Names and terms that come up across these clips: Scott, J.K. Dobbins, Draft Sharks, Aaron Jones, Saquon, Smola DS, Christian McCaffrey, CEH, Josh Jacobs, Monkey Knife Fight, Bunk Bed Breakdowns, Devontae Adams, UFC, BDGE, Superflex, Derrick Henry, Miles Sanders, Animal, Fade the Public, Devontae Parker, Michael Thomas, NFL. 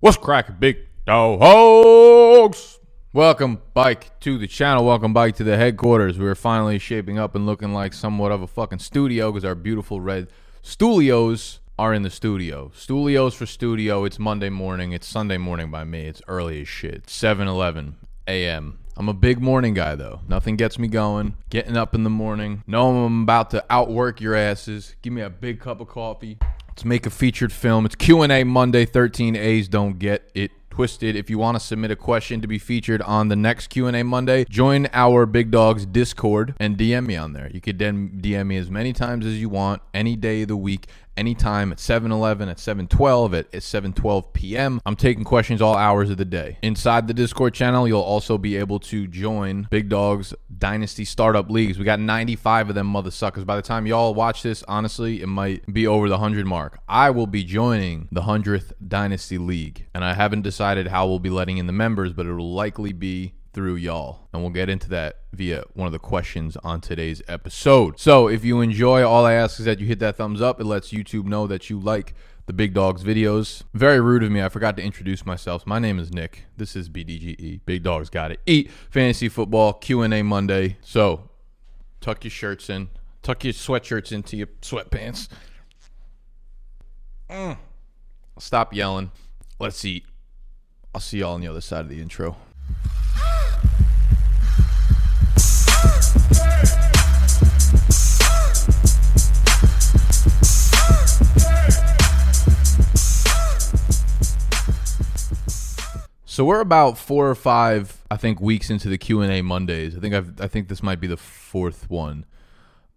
What's cracking, Big Dogs? Welcome back to the channel. Welcome back to the headquarters. We're finally shaping up and looking like somewhat of a fucking studio because our beautiful red Stulios are in the studio. Stulios for studio. It's Monday morning. It's Sunday morning by me. It's early as shit. 7:11 a.m. I'm a big morning guy, though. Nothing gets me going. Getting up in the morning. Knowing I'm about to outwork your asses. Give me a big cup of coffee. Let's make a featured film. It's Q&A Monday. 13 A's don't get it twisted. If you want to submit a question to be featured on the next Q&A Monday, join our Big Dogs Discord and DM me on there. You could then DM me as many times as you want, any day of the week, anytime at 7:11, at 7:12, at 7:12 p.m. I'm taking questions all hours of the day. Inside the Discord channel, you'll also be able to join Big Dog's Dynasty Startup Leagues. We got 95 of them mother suckers. By the time y'all watch this, honestly, it might be over the 100 mark. I will be joining the 100th Dynasty League, and I haven't decided how we'll be letting in the members, but it'll likely be through y'all, and we'll get into that via one of the questions on today's episode. So if you enjoy, all I ask is that you hit that thumbs up. It lets YouTube know that you like the Big Dogs videos. Very rude of me, I forgot to introduce myself. My name is Nick. This is BDGE, Big Dogs Gotta Eat, Fantasy Football, Q&A Monday. So tuck your shirts in, tuck your sweatshirts into your sweatpants. Stop yelling, let's eat. I'll see y'all on the other side of the intro. So we're about 4 or 5, I think, weeks into the Q&A Mondays. I think this might be the 4th one.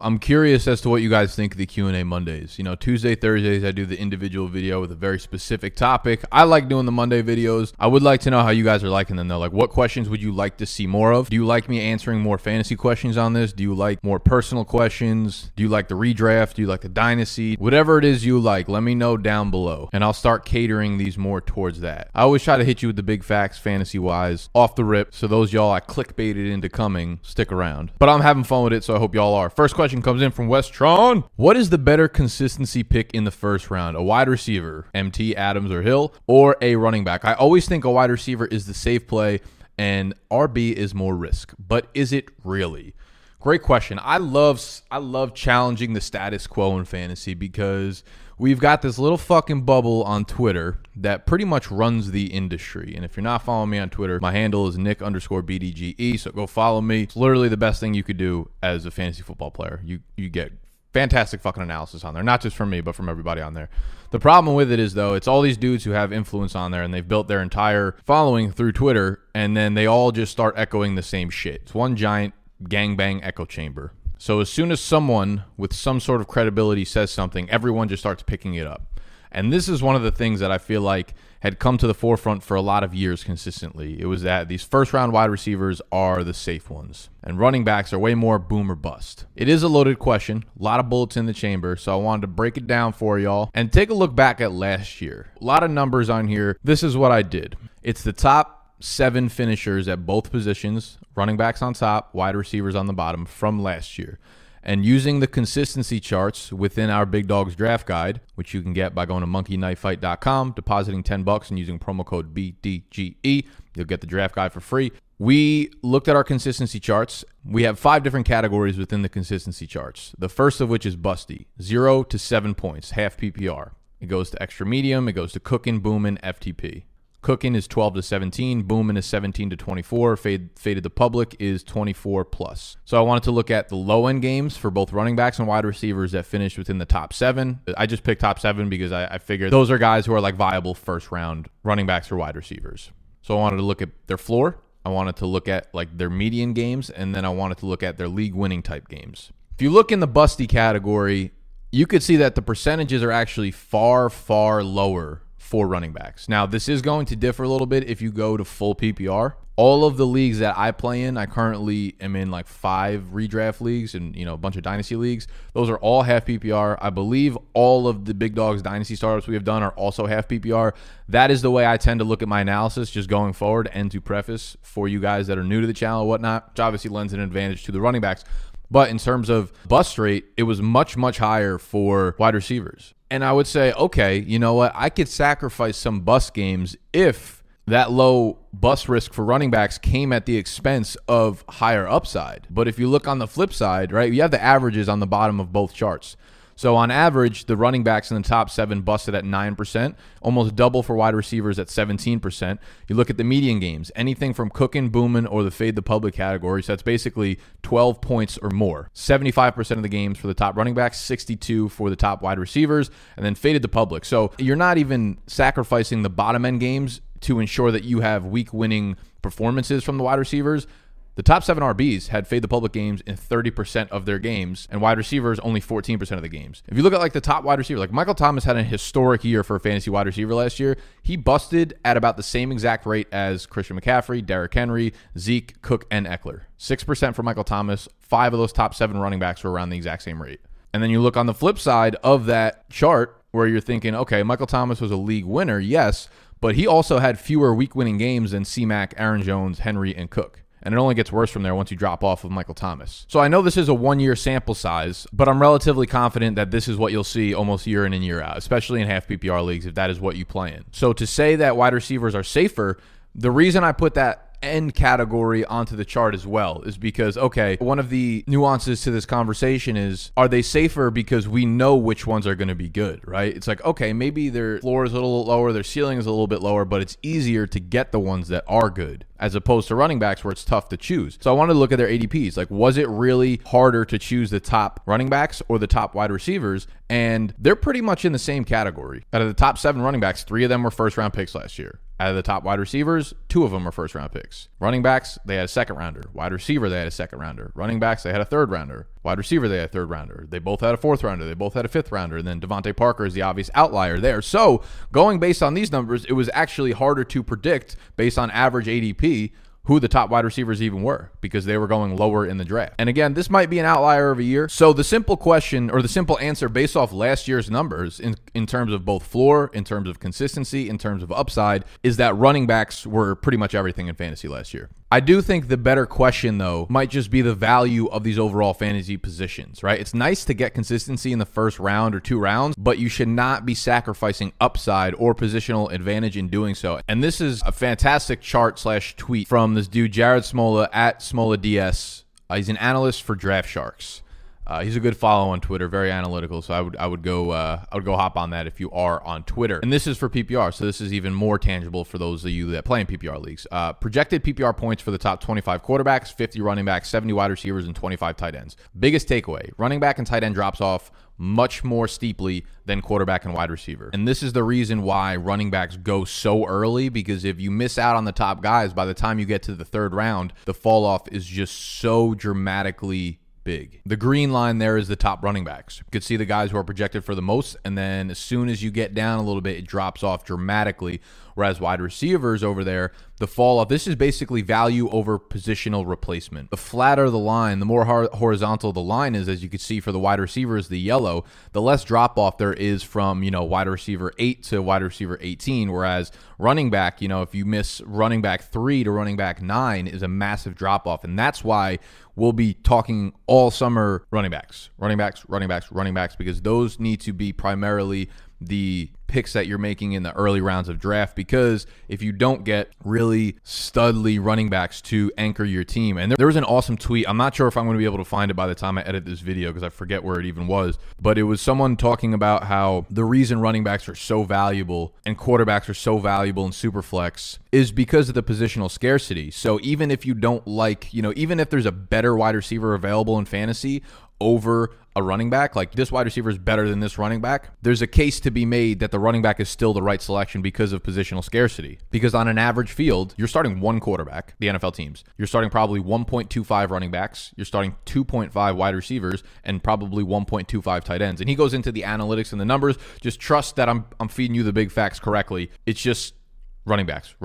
I'm curious as to what you guys think of the Q&A Mondays. You know, Tuesday, Thursdays, I do the individual video with a very specific topic. I like doing the Monday videos. I would like to know how you guys are liking them, though. Like, what questions would you like to see more of? Do you like me answering more fantasy questions on this? Do you like more personal questions? Do you like the redraft? Do you like the dynasty? Whatever it is you like, let me know down below, and I'll start catering these more towards that. I always try to hit you with the big facts, fantasy-wise, off the rip, so those y'all I clickbaited into coming, stick around. But I'm having fun with it, so I hope y'all are. First question comes in from West Tron. What is the better consistency pick in the first round? A wide receiver, MT, Adams, or Hill, or a running back? I always think a wide receiver is the safe play and RB is more risk, but is it really? Great question. I love challenging the status quo in fantasy because we've got this little fucking bubble on Twitter that pretty much runs the industry. And if you're not following me on Twitter, my handle is Nick_BDGE, so go follow me. It's literally the best thing you could do as a fantasy football player. You get fantastic fucking analysis on there, not just from me, but from everybody on there. The problem with it is, though, it's all these dudes who have influence on there and they've built their entire following through Twitter, and then they all just start echoing the same shit. It's one giant gangbang echo chamber. So as soon as someone with some sort of credibility says something, everyone just starts picking it up. And this is one of the things that I feel like had come to the forefront for a lot of years consistently. It was that these first round wide receivers are the safe ones, and running backs are way more boom or bust. It is a loaded question, a lot of bullets in the chamber, so I wanted to break it down for y'all and take a look back at last year. A lot of numbers on here. This is what I did. It's the top 7 finishers at both positions, running backs on top, wide receivers on the bottom, from last year. And using the consistency charts within our Big Dogs Draft Guide, which you can get by going to monkeyknifefight.com, depositing $10, and using promo code BDGE, you'll get the draft guide for free. We looked at our consistency charts. We have 5 different categories within the consistency charts. The first of which is busty, 0 to 7 points, half PPR. It goes to extra medium. It goes to cooking, booming, FTP. Cooking is 12 to 17. Booming is 17 to 24. Faded the Public is 24 plus. So I wanted to look at the low-end games for both running backs and wide receivers that finished within the top 7. I just picked top 7 because I figured those are guys who are like viable first-round running backs or wide receivers. So I wanted to look at their floor. I wanted to look at like their median games, and then I wanted to look at their league-winning type games. If you look in the busty category, you could see that the percentages are actually far, far lower for running backs. Now, this is going to differ a little bit if you go to full PPR. All of the leagues that I play in, I currently am in like 5 redraft leagues and, you know, a bunch of dynasty leagues. Those are all half PPR. I believe all of the Big Dogs dynasty startups we have done are also half PPR. That is the way I tend to look at my analysis just going forward, and to preface for you guys that are new to the channel and whatnot, which obviously lends an advantage to the running backs. But in terms of bust rate, it was much, much higher for wide receivers. And I would say, okay, you know what? I could sacrifice some bust games if that low bust risk for running backs came at the expense of higher upside. But if you look on the flip side, right, you have the averages on the bottom of both charts. So on average, the running backs in the top seven busted at 9%, almost double for wide receivers at 17%. You look at the median games, anything from Cook and Boomin or the Fade the Public category, so that's basically 12 points or more. 75% of the games for the top running backs, 62 for the top wide receivers, and then Faded the Public. So you're not even sacrificing the bottom end games to ensure that you have week winning performances from the wide receivers. The top seven RBs had Fade the Public games in 30% of their games, and wide receivers only 14% of the games. If you look at like the top wide receiver, like Michael Thomas had a historic year for a fantasy wide receiver last year. He busted at about the same exact rate as Christian McCaffrey, Derrick Henry, Zeke, Cook, and Eckler. 6% for Michael Thomas. 5 of those top 7 running backs were around the exact same rate. And then you look on the flip side of that chart where you're thinking, okay, Michael Thomas was a league winner, yes, but he also had fewer week winning games than C-Mac, Aaron Jones, Henry, and Cook. And it only gets worse from there once you drop off of Michael Thomas. So I know this is a one-year sample size, but I'm relatively confident that this is what you'll see almost year in and year out, especially in half PPR leagues if that is what you play in. So to say that wide receivers are safer, the reason I put that end category onto the chart as well is because, okay, one of the nuances to this conversation is, are they safer because we know which ones are going to be good, right? It's like, okay, maybe their floor is a little lower, their ceiling is a little bit lower, but it's easier to get the ones that are good as opposed to running backs where it's tough to choose. So I wanted to look at their ADPs. Like, was it really harder to choose the top running backs or the top wide receivers? And they're pretty much in the same category. Out of the top 7 running backs, 3 of them were first round picks last year. Out of the top wide receivers, 2 of them are first round picks. Running backs, they had a second rounder. Wide receiver, they had a second rounder. Running backs, they had a third rounder. Wide receiver, they had a third rounder. They both had a fourth rounder. They both had a fifth rounder. And then Devontae Parker is the obvious outlier there. So going based on these numbers, it was actually harder to predict based on average ADP who the top wide receivers even were because they were going lower in the draft. And again, this might be an outlier of a year. So the simple question or the simple answer based off last year's numbers in terms of both floor, in terms of consistency, in terms of upside, is that running backs were pretty much everything in fantasy last year. I do think the better question, though, might just be the value of these overall fantasy positions, right? It's nice to get consistency in the first round or 2 rounds, but you should not be sacrificing upside or positional advantage in doing so. And this is a fantastic chart/tweet from this dude, Jared Smola, at Smola DS. He's an analyst for Draft Sharks. He's a good follow on Twitter, very analytical. So I would go hop on that if you are on Twitter. And this is for PPR, so this is even more tangible for those of you that play in PPR leagues. Projected PPR points for the top 25 quarterbacks, 50 running backs, 70 wide receivers, and 25 tight ends. Biggest takeaway: running back and tight end drops off much more steeply than quarterback and wide receiver. And this is the reason why running backs go so early, because if you miss out on the top guys, by the time you get to the 3rd round, the fall off is just so dramatically big. The green line there is the top running backs. You could see the guys who are projected for the most, and then as soon as you get down a little bit, it drops off dramatically. Whereas wide receivers over there, the fall off, this is basically value over positional replacement. The flatter the line, the more horizontal the line is, as you can see for the wide receivers, the yellow, the less drop off there is from, you know, wide receiver 8 to wide receiver 18. Whereas running back, you know, if you miss running back 3 to running back 9 is a massive drop off. And that's why we'll be talking all summer running backs, because those need to be primarily the picks that you're making in the early rounds of draft, because if you don't get really studly running backs to anchor your team. And there was an awesome tweet. I'm not sure if I'm going to be able to find it by the time I edit this video because I forget where it even was, but it was someone talking about how the reason running backs are so valuable and quarterbacks are so valuable in Superflex is because of the positional scarcity. So even if you don't like, you know, even if there's a better wide receiver available in fantasy over a running back, like this wide receiver is better than this running back, there's a case to be made that the running back is still the right selection because of positional scarcity. Because on an average field, you're starting 1 quarterback, the NFL teams. You're starting probably 1.25 running backs. You're starting 2.5 wide receivers and probably 1.25 tight ends. And he goes into the analytics and the numbers. Just trust that I'm feeding you the big facts correctly. It's just running backs.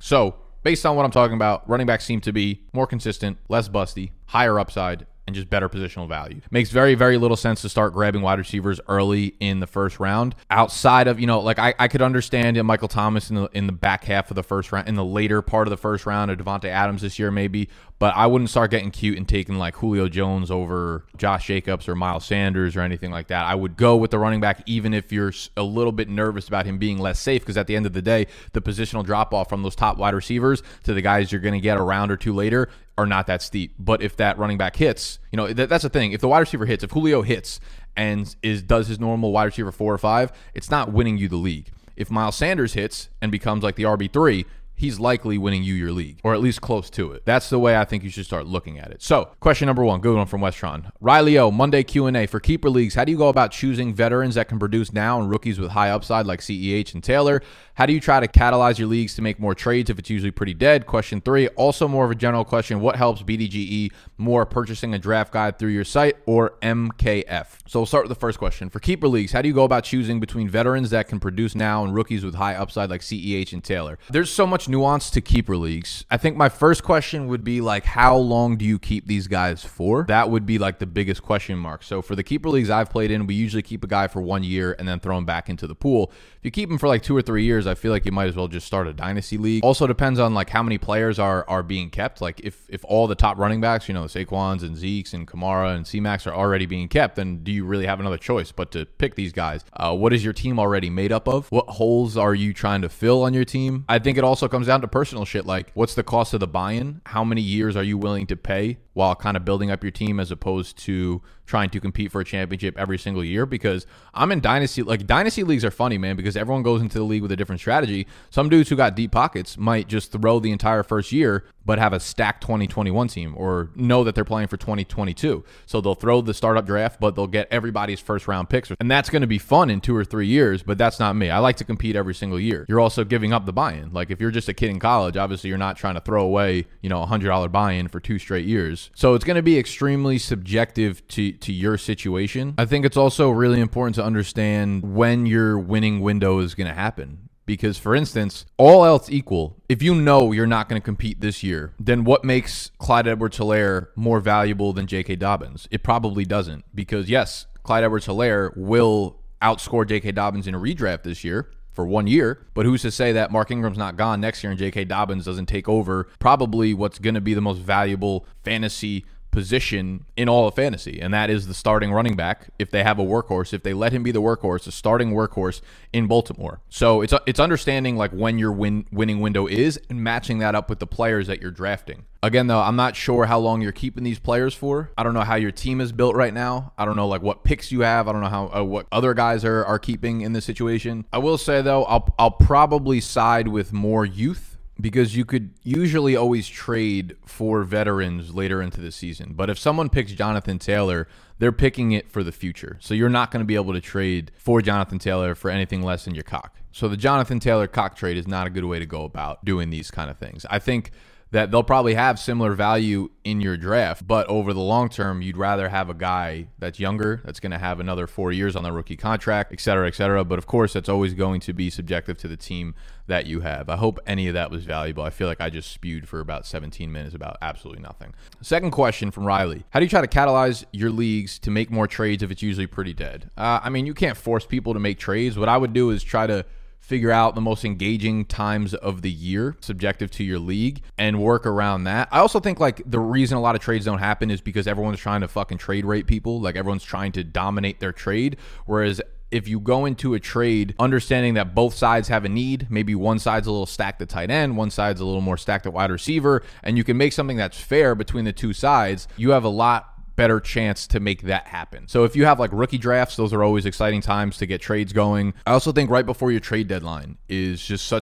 So based on what I'm talking about, running backs seem to be more consistent, less busty, higher upside, and just better positional value. Makes very, very little sense to start grabbing wide receivers early in the first round. Outside of, you know, like I could understand Michael Thomas in the back half of the first round, in the later part of the first round, or Devontae Adams this year maybe, But I wouldn't start getting cute and taking like Julio Jones over Josh Jacobs or Miles Sanders or anything like that. I would go with the running back, even if you're a little bit nervous about him being less safe, because at the end of the day, the positional drop-off from those top wide receivers to the guys you're going to get a round or two later are not that steep. But if that running back hits, you know, that's the thing. If the wide receiver hits, if Julio hits and does his normal wide receiver 4 or 5, it's not winning you the league. If Miles Sanders hits and becomes like the RB3, he's likely winning you your league, or at least close to it. That's the way I think you should start looking at it. So question number one, good one from West Tron. Riley O, Monday Q&A. For keeper leagues, how do you go about choosing veterans that can produce now and rookies with high upside like CEH and Taylor? How do you try to catalyze your leagues to make more trades if it's usually pretty dead? Question three, also more of a general question. What helps BDGE more, purchasing a draft guide through your site or MKF? So we'll start with the first question. For keeper leagues, how do you go about choosing between veterans that can produce now and rookies with high upside like CEH and Taylor? There's so much nuance to keeper leagues. I think my first question would be like, how long do you keep these guys for? That would be like the biggest question mark. So for the keeper leagues I've played in, we usually keep a guy for 1 year and then throw him back into the pool. If you keep him for like 2 or 3 years, I feel like you might as well just start a dynasty league. Also depends on like how many players are being kept. Like if all the top running backs, you know, Saquons and Zeke's and Kamara and C-Max are already being kept, then do you really have another choice but to pick these guys? What is your team already made up of? What holes are you trying to fill on your team? I think it also comes down to personal shit, like what's the cost of the buy-in? How many years are you willing to pay while kind of building up your team, as opposed to trying to compete for a championship every single year? Because I'm in dynasty, like dynasty leagues are funny, man, because everyone goes into the league with a different strategy. Some dudes who got deep pockets might just throw the entire first year, but have a stacked 2021 team, or know that they're playing for 2022. So they'll throw the startup draft, but they'll get everybody's first round picks. And that's going to be fun in 2 or 3 years, but that's not me. I like to compete every single year. You're also giving up the buy-in. Like if you're just a kid in college, obviously you're not trying to throw away, you know, $100 buy-in for 2 straight years. So it's going to be extremely subjective to your situation. I think it's also really important to understand when your winning window is going to happen. Because, for instance, all else equal, if you know you're not going to compete this year, then what makes Clyde Edwards-Hilaire more valuable than J.K. Dobbins? It probably doesn't, because, yes, Clyde Edwards-Hilaire will outscore J.K. Dobbins in a redraft this year for 1 year, but who's to say that Mark Ingram's not gone next year and J.K. Dobbins doesn't take over probably what's going to be the most valuable fantasy position in all of fantasy, and that is the starting running back. If they have a workhorse, if they let him be the workhorse, the starting workhorse in Baltimore. So it's understanding like when your winning window is, and matching that up with the players that you're drafting. Again, though, I'm not sure how long you're keeping these players for. I don't know how your team is built right now. I don't know like what picks you have. I don't know how what other guys are keeping in this situation. I will say though, I'll probably side with more youth, because you could usually always trade for veterans later into the season. But if someone picks Jonathan Taylor, they're picking it for the future. So you're not going to be able to trade for Jonathan Taylor for anything less than your cock. So the Jonathan Taylor cock trade is not a good way to go about doing these kind of things. I think that they'll probably have similar value in your draft, but over the long term, you'd rather have a guy that's younger, that's going to have another 4 years on their rookie contract, et cetera, et cetera. But of course, that's always going to be subjective to the team that you have. I hope any of that was valuable. I feel like I just spewed for about 17 minutes about absolutely nothing. Second question from Riley. How do you try to catalyze your leagues to make more trades if it's usually pretty dead? I mean, you can't force people to make trades. What I would do is try to figure out the most engaging times of the year, subjective to your league, and work around that. I also think like the reason a lot of trades don't happen is because everyone's trying to fucking trade rate people. Like everyone's trying to dominate their trade. Whereas if you go into a trade understanding that both sides have a need, maybe one side's a little stacked at tight end, one side's a little more stacked at wide receiver, and you can make something that's fair between the two sides, you have a lot better chance to make that happen. So if you have like rookie drafts, those are always exciting times to get trades going. I also think right before your trade deadline is just such.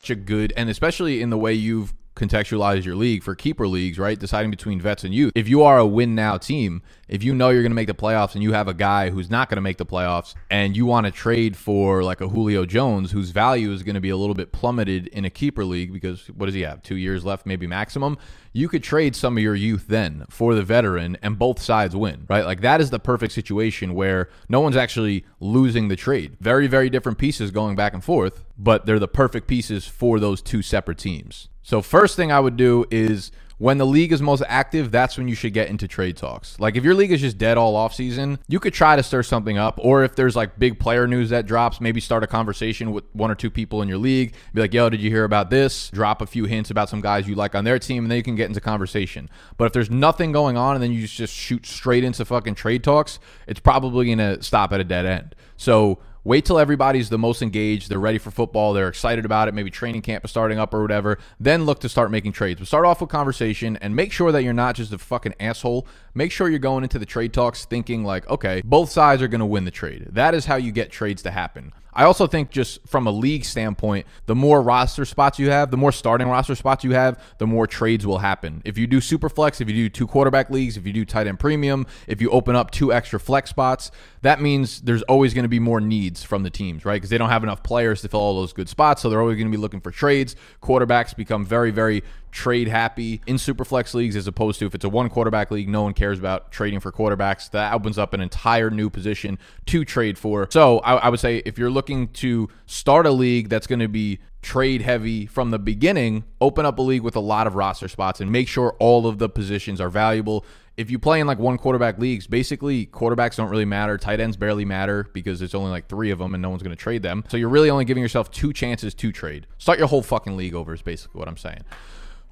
Such a good, and especially in the way you've contextualized your league for keeper leagues, right? Deciding between vets and youth. If you are a win now team, if you know you're going to make the playoffs and you have a guy who's not going to make the playoffs and you want to trade for like a Julio Jones, whose value is going to be a little bit plummeted in a keeper league because what does he have? 2 years left, maybe maximum. You could trade some of your youth then for the veteran and both sides win, right? Like that is the perfect situation where no one's actually losing the trade. Very, very different pieces going back and forth, but they're the perfect pieces for those two separate teams. So first thing I would do is when the league is most active, that's when you should get into trade talks. Like if your league is just dead all offseason, you could try to stir something up. Or if there's like big player news that drops, maybe start a conversation with one or two people in your league. Be like, yo, did you hear about this? Drop a few hints about some guys you like on their team and then you can get into conversation. But if there's nothing going on and then you just shoot straight into fucking trade talks, it's probably going to stop at a dead end. So wait till everybody's the most engaged, they're ready for football, they're excited about it, maybe training camp is starting up or whatever, then look to start making trades. But start off with conversation and make sure that you're not just a fucking asshole. Make sure you're going into the trade talks thinking like, okay, both sides are going to win the trade. That is how you get trades to happen. I also think just from a league standpoint, the more roster spots you have, the more starting roster spots you have, the more trades will happen. If you do super flex, if you do two quarterback leagues, if you do tight end premium, if you open up two extra flex spots, that means there's always going to be more needs from the teams, right? Because they don't have enough players to fill all those good spots. So they're always going to be looking for trades. Quarterbacks become very, very trade happy in super flex leagues, as opposed to if it's a one quarterback league, no one cares about trading for quarterbacks. That opens up an entire new position to trade for. So I would say if you're looking to start a league that's going to be trade heavy from the beginning, open up a league with a lot of roster spots and make sure all of the positions are valuable. If you play in like one quarterback leagues, basically quarterbacks don't really matter. Tight ends barely matter because it's only like three of them and no one's going to trade them. So you're really only giving yourself two chances to trade. Start your whole fucking league over is basically what I'm saying.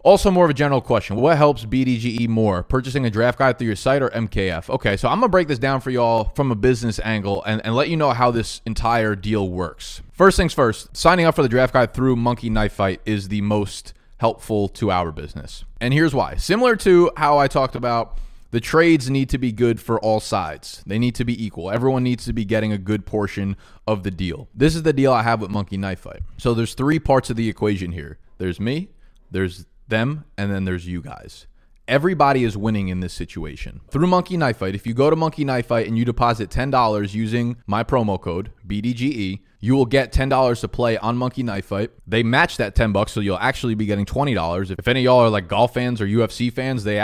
Also, more of a general question. What helps BDGE more? Purchasing a draft guide through your site or MKF? Okay, so I'm going to break this down for y'all from a business angle and let you know how this entire deal works. First things first, signing up for the draft guide through Monkey Knife Fight is the most helpful to our business. And here's why. Similar to how I talked about, the trades need to be good for all sides. They need to be equal. Everyone needs to be getting a good portion of the deal. This is the deal I have with Monkey Knife Fight. So there's three parts of the equation here. There's me, there's them, and then there's you guys. Everybody is winning in this situation. Through Monkey Knife Fight, if you go to Monkey Knife Fight and you deposit $10 using my promo code, BDGE, you will get $10 to play on Monkey Knife Fight. They match that $10, so you'll actually be getting $20. If any of y'all are like golf fans or UFC fans, they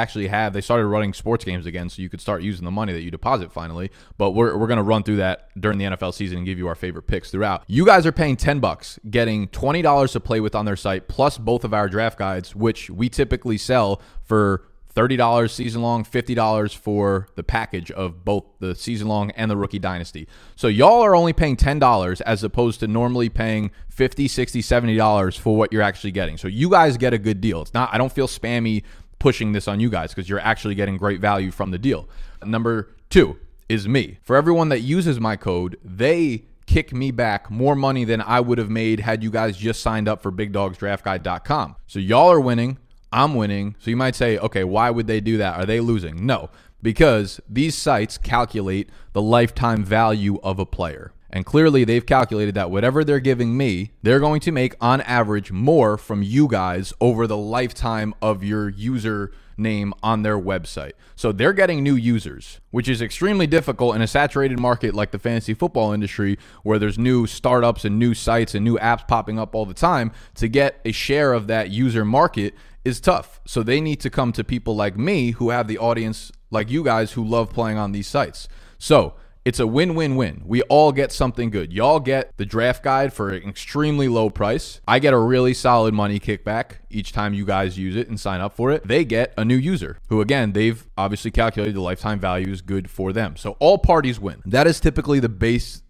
started running sports games again, so you could start using the money that you deposit finally. But we're going to run through that during the NFL season and give you our favorite picks throughout. You guys are paying $10, getting $20 to play with on their site, plus both of our draft guides, which we typically sell for $30 season long, $50 for the package of both the season long and the rookie dynasty. So y'all are only paying $10 as opposed to normally paying $50, $60, $70 for what you're actually getting. So you guys get a good deal. It's not, I don't feel spammy pushing this on you guys because you're actually getting great value from the deal. Number two is me. For everyone that uses my code, they kick me back more money than I would have made had you guys just signed up for BigDogsDraftGuide.com. So y'all are winning. I'm winning. So you might say, okay, why would they do that? Are they losing? No, because these sites calculate the lifetime value of a player. And clearly they've calculated that whatever they're giving me, they're going to make on average more from you guys over the lifetime of your username on their website. So they're getting new users, which is extremely difficult in a saturated market like the fantasy football industry, where there's new startups and new sites and new apps popping up all the time. To get a share of that user market is tough. So they need to come to people like me who have the audience like you guys who love playing on these sites. So it's a win-win-win. We all get something good. Y'all get the draft guide for an extremely low price. I get a really solid money kickback each time you guys use it and sign up for it. They get a new user who, again, they've obviously calculated the lifetime value is good for them. So all parties win. That is typically the base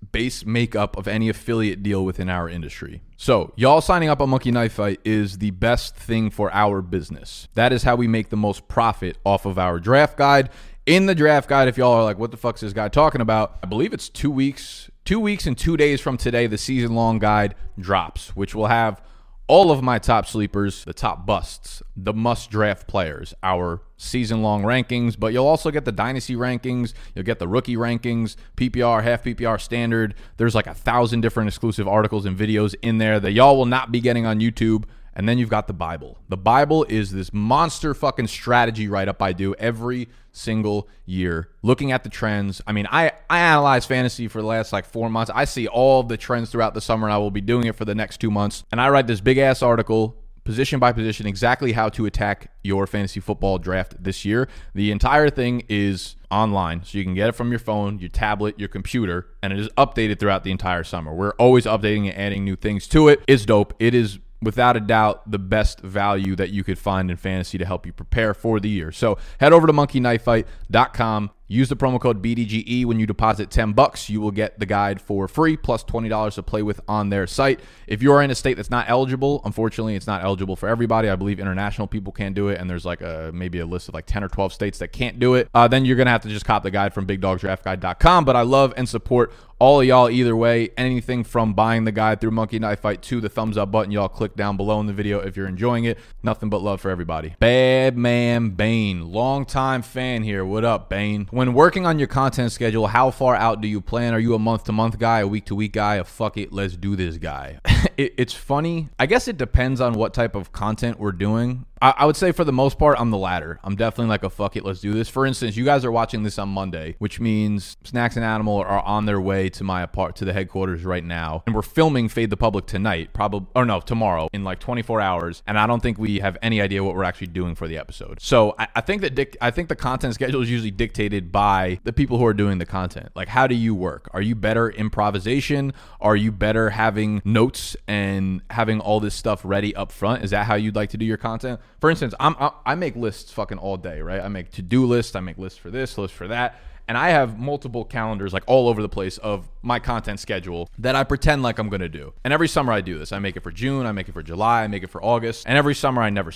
makeup of any affiliate deal within our industry. So y'all signing up on Monkey Knife Fight is the best thing for our business. That is how we make the most profit off of our draft guide. In the draft guide, if y'all are like, what the fuck's this guy talking about? I believe it's 2 weeks and 2 days from today, the season long guide drops, which will have all of my top sleepers, the top busts, the must-draft players, our season-long rankings, but you'll also get the dynasty rankings, you'll get the rookie rankings, PPR, half PPR, standard. There's like 1,000 different exclusive articles and videos in there that y'all will not be getting on YouTube. And then you've got the Bible. The Bible is this monster fucking strategy write-up I do every single year, looking at the trends. I mean, I analyze fantasy for the last like 4 months. I see all of the trends throughout the summer, and I will be doing it for the next 2 months. And I write this big-ass article, position by position, exactly how to attack your fantasy football draft this year. The entire thing is online, so you can get it from your phone, your tablet, your computer, and it is updated throughout the entire summer. We're always updating and adding new things to it. It's dope. It is without a doubt the best value that you could find in fantasy to help you prepare for the year. So head over to monkeyknifefight.com. Use the promo code BDGE. When you deposit $10, you will get the guide for free, plus $20 to play with on their site. If you're in a state that's not eligible, unfortunately, it's not eligible for everybody. I believe international people can't do it, and there's like maybe a list of like 10 or 12 states that can't do it. Then you're going to have to just cop the guide from BigDogsDraftGuide.com, but I love and support all of y'all either way. Anything from buying the guide through Monkey Knife Fight to the thumbs up button y'all click down below in the video if you're enjoying it. Nothing but love for everybody. Bad Man Bane, longtime fan here. What up, Bane? When working on your content schedule, how far out do you plan? Are you a month-to-month guy, a week-to-week guy, a fuck it, let's do this guy? It's funny. I guess it depends on what type of content we're doing. I would say for the most part, I'm the latter. I'm definitely like a fuck it, let's do this. For instance, you guys are watching this on Monday, which means Snacks and Animal are on their way to the headquarters right now. And we're filming Fade the Public tonight, probably, or no, tomorrow in like 24 hours. And I don't think we have any idea what we're actually doing for the episode. So I think the content schedule is usually dictated by the people who are doing the content. Like, how do you work? Are you better improvisation? Are you better having notes and having all this stuff ready up front? Is that how you'd like to do your content? For instance, I make lists fucking all day, right? I make to-do lists. I make lists for this, lists for that. And I have multiple calendars like all over the place of my content schedule that I pretend like I'm going to do. And every summer I do this. I make it for June. I make it for July. I make it for August. And every summer I never,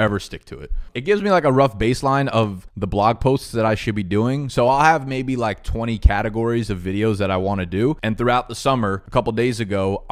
ever stick to it. It gives me like a rough baseline of the blog posts that I should be doing. So I'll have maybe like 20 categories of videos that I want to do. And throughout the summer, a couple days ago,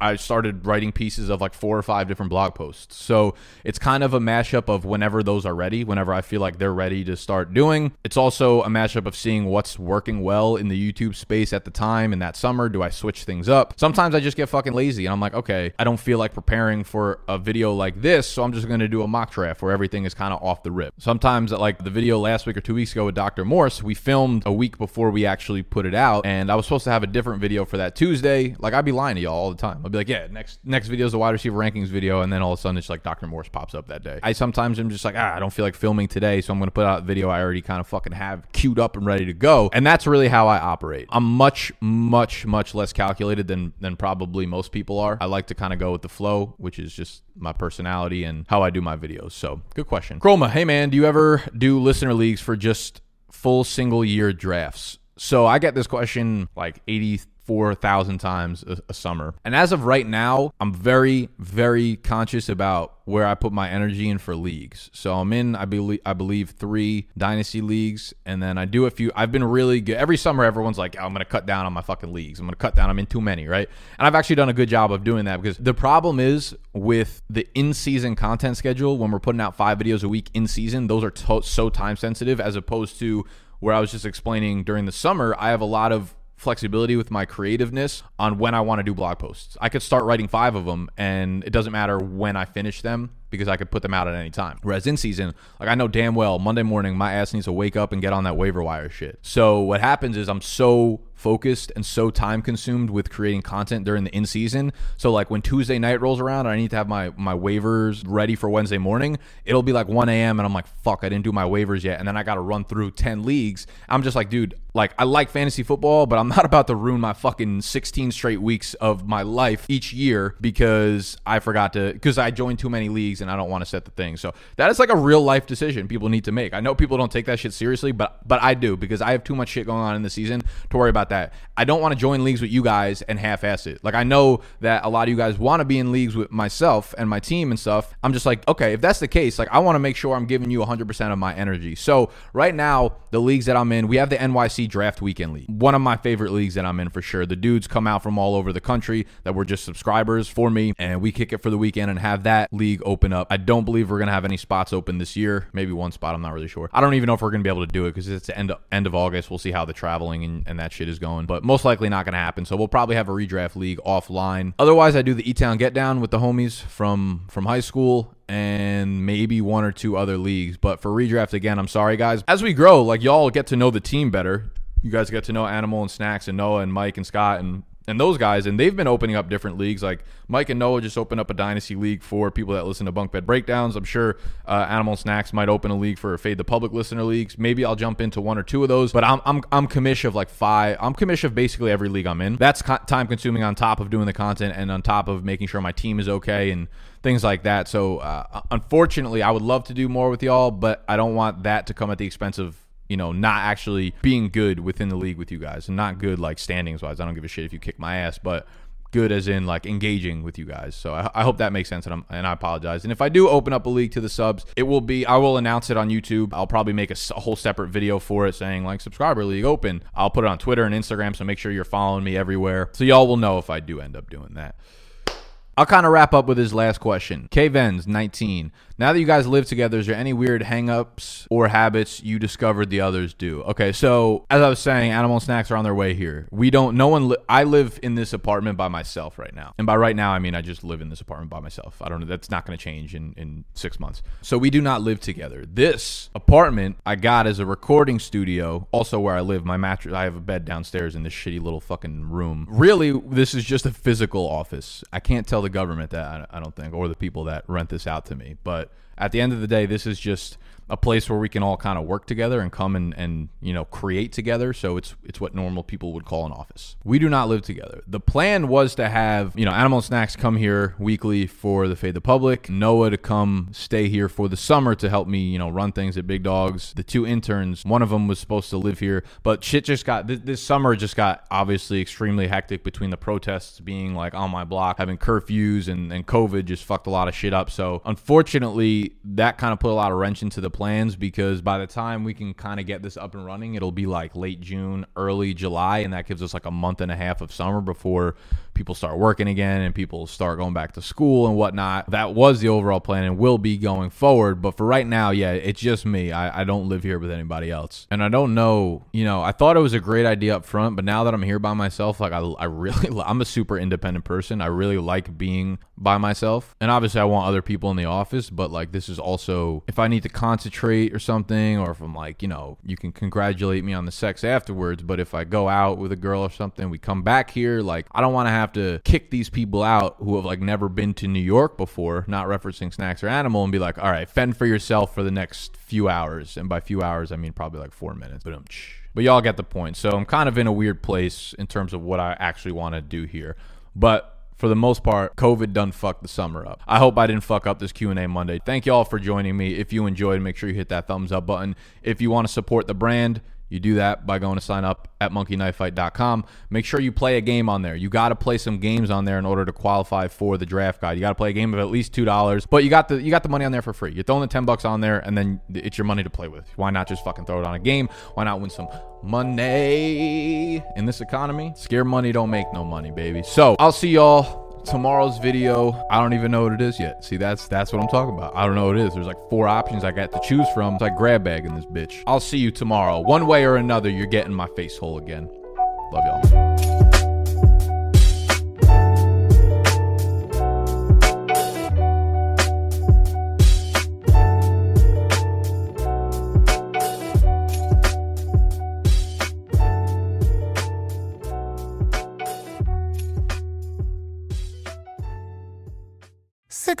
I started writing pieces of like 4 or 5 different blog posts. So it's kind of a mashup of whenever those are ready, whenever I feel like they're ready to start doing. It's also a mashup of seeing what's working well in the YouTube space at the time and that summer. Do I switch things up? Sometimes I just get fucking lazy and I'm like, okay, I don't feel like preparing for a video like this, so I'm just going to do a mock draft where everything is kind of off the rip. Sometimes, like the video last week or 2 weeks ago with Dr. Morse, we filmed a week before we actually put it out, and I was supposed to have a different video for that Tuesday. Like, I'd be lying to y'all all the time. I'd be like, yeah, next video is the wide receiver rankings video, and then all of a sudden it's like Dr. Morse pops up that day. I sometimes am just like, I don't feel like filming today, so I'm going to put out a video I already kind of fucking have queued up and ready to go. And that's really how I operate. I'm much less calculated than probably most people are. I like to kind of go with the flow, which is just my personality and how I do my videos. So good question. Chroma, hey man, do you ever do listener leagues for just full single year drafts? So I get this question like 84,000 times a summer. And as of right now, I'm very, very conscious about where I put my energy in for leagues. So I'm in, I believe 3 dynasty leagues, and then I do a few. I've been really good. Every summer, everyone's like, oh, I'm going to cut down on my fucking leagues. I'm going to cut down. I'm in too many, right? And I've actually done a good job of doing that, because the problem is with the in-season content schedule, when we're putting out 5 videos a week in season, those are so time sensitive, as opposed to where I was just explaining during the summer, I have a lot of flexibility with my creativeness on when I want to do blog posts. I could start writing 5 of them and it doesn't matter when I finish them, because I could put them out at any time. Whereas in season, like I know damn well Monday morning, my ass needs to wake up and get on that waiver wire shit. So what happens is I'm so focused and so time consumed with creating content during the in season. So like when Tuesday night rolls around and I need to have my waivers ready for Wednesday morning, it'll be like 1 a.m. and I'm like, fuck, I didn't do my waivers yet. And then I got to run through 10 leagues. I'm just like, dude, like I like fantasy football, but I'm not about to ruin my fucking 16 straight weeks of my life each year because I forgot to, because I joined too many leagues preseason. I don't want to set the thing. So that is like a real life decision people need to make. I know people don't take that shit seriously, but I do, because I have too much shit going on in the season to worry about that. I don't want to join leagues with you guys and half-ass it. Like, I know that a lot of you guys want to be in leagues with myself and my team and stuff. I'm just like, okay, if that's the case, like, I want to make sure I'm giving you 100% of my energy. So right now, the leagues that I'm in, we have the NYC Draft Weekend League, one of my favorite leagues that I'm in for sure. The dudes come out from all over the country that were just subscribers for me, and we kick it for the weekend and have that league open up. I don't believe we're going to have any spots open this year. Maybe one spot. I'm not really sure. I don't even know if we're going to be able to do it because it's the end of August. We'll see how the traveling and that shit is going, but most likely not going to happen. So we'll probably have a redraft league offline. Otherwise, I do the E-Town Get Down with the homies from high school, and maybe one or two other leagues. But for redraft, again, I'm sorry, guys. As we grow, like, y'all get to know the team better. You guys get to know Animal and Snacks and Noah and Mike and Scott and those guys, and they've been opening up different leagues. Like, Mike and Noah just opened up a dynasty league for people that listen to Bunk Bed Breakdowns. I'm sure Animal Snacks might open a league for Fade the Public listener leagues. Maybe I'll jump into one or two of those, but I'm commish of like five. I'm commish of basically every league I'm in. That's time consuming on top of doing the content and on top of making sure my team is okay and things like that. So unfortunately, I would love to do more with y'all, but I don't want that to come at the expense of, you know, not actually being good within the league with you guys, and not good like standings wise. I don't give a shit if you kick my ass, but good as in like engaging with you guys. So I hope that makes sense, and I apologize. And if I do open up a league to the subs, it will be, I will announce it on YouTube. I'll probably make a whole separate video for it saying like subscriber league open. I'll put it on Twitter and Instagram, so make sure you're following me everywhere, so y'all will know if I do end up doing that. I'll kind of wrap up with his last question. KVens 19. Now that you guys live together, is there any weird hangups or habits you discovered the others do? Okay, so as I was saying, Animal and Snacks are on their way here. We don't, no one, I live in this apartment by myself right now. And by right now, I mean, I just live in this apartment by myself. I don't know, that's not going to change in 6 months. So we do not live together. This apartment I got as a recording studio, also where I live, my mattress, I have a bed downstairs in this shitty little fucking room. Really, this is just a physical office. I can't tell the government that, I don't think, or the people that rent this out to me, but at the end of the day, this is just a place where we can all kind of work together and come and you know, create together. So it's what normal people would call an office. We do not live together. The plan was to have, you know, Animal Snacks come here weekly for the Fade the Public, Noah to come stay here for the summer to help me, you know, run things at Big Dogs. The two interns, one of them was supposed to live here, but shit just got, this summer just got obviously extremely hectic between the protests being like on my block, having curfews and COVID just fucked a lot of shit up. So unfortunately, that kind of put a lot of wrench into the plans, because by the time we can kind of get this up and running, it'll be like late June, early July, and that gives us like a month and a half of summer before people start working again and people start going back to school and whatnot. That was the overall plan and will be going forward, but for right now, yeah, it's just me. I don't live here with anybody else, and I don't know, you know, I thought it was a great idea up front, but now that I'm here by myself, like I'm a super independent person. I really like being by myself, and obviously I want other people in the office, but like this is also, if I need to concentrate or something, or if I'm like, you know, you can congratulate me on the sex afterwards, but if I go out with a girl or something, we come back here, like I don't want to have to kick these people out who have like never been to New York before, not referencing Snacks or Animal, and be like, all right, fend for yourself for the next few hours. And by few hours, I mean probably like 4 minutes. But y'all get the point. So I'm kind of in a weird place in terms of what I actually want to do here. But for the most part, COVID done fucked the summer up. I hope I didn't fuck up this Q&A Monday. Thank y'all for joining me. If you enjoyed, make sure you hit that thumbs up button. If you want to support the brand, you do that by going to sign up at monkeyknifefight.com. Make sure you play a game on there. You got to play some games on there in order to qualify for the draft guide. You got to play a game of at least $2, but you got the money on there for free. You're throwing the 10 bucks on there, and then it's your money to play with. Why not just fucking throw it on a game? Why not win some money in this economy? Scare money don't make no money, baby. So I'll see y'all tomorrow's video. I don't even know what it is yet. See, that's what I'm talking about. I don't know what it is. There's like 4 options I got to choose from. It's like grab bag in this bitch. I'll see you tomorrow. One way or another, you're getting my face hole again. Love y'all. Sick